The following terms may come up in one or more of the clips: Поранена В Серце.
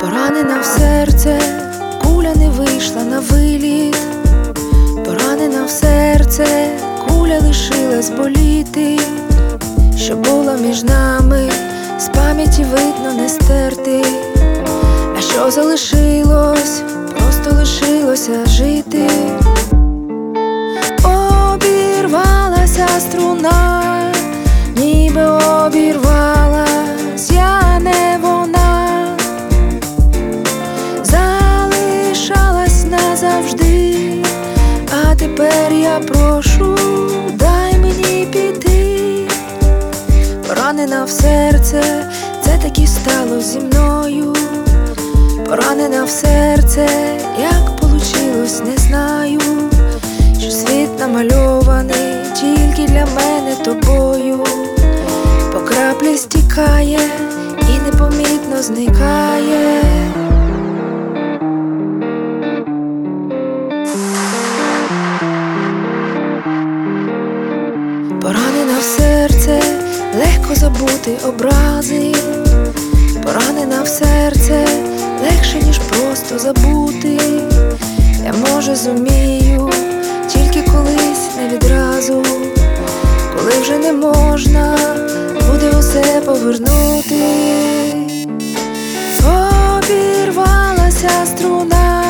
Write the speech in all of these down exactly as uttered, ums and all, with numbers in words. Поранена в серце, куля не вийшла на виліт. Поранена в серце, куля лишилась боліти. Що було між нами, з пам'яті видно не стерти. А що залишилось, просто лишилося жити. Обірвалася струна, ніби обірвалась, я не вона. Залишалась назавжди, а тепер я прошу, дай мені піти. Поранена в серце, це таки стало зі мною. Поранена в серце, як получилось, не знаю, що світ намальований тільки для мене тобою. По краплі стікає і непомітно зникає. Поранена в серце, легко забути образи. Поранена в серце, легше, ніж просто забути. Я, може, зумію, тільки колись, не відразу. Коли вже не можна буде усе повернути. Обірвалася струна,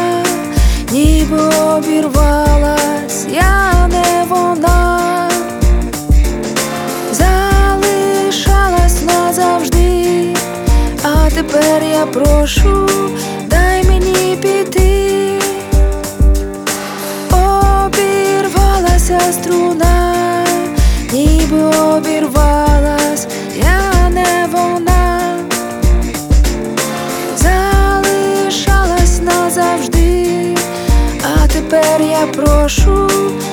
ніби обірвалась, я не вона. Тепер я прошу, дай мені піти. Обірвалася струна, ніби обірвалась, я не вона. Залишалась назавжди, а тепер я прошу.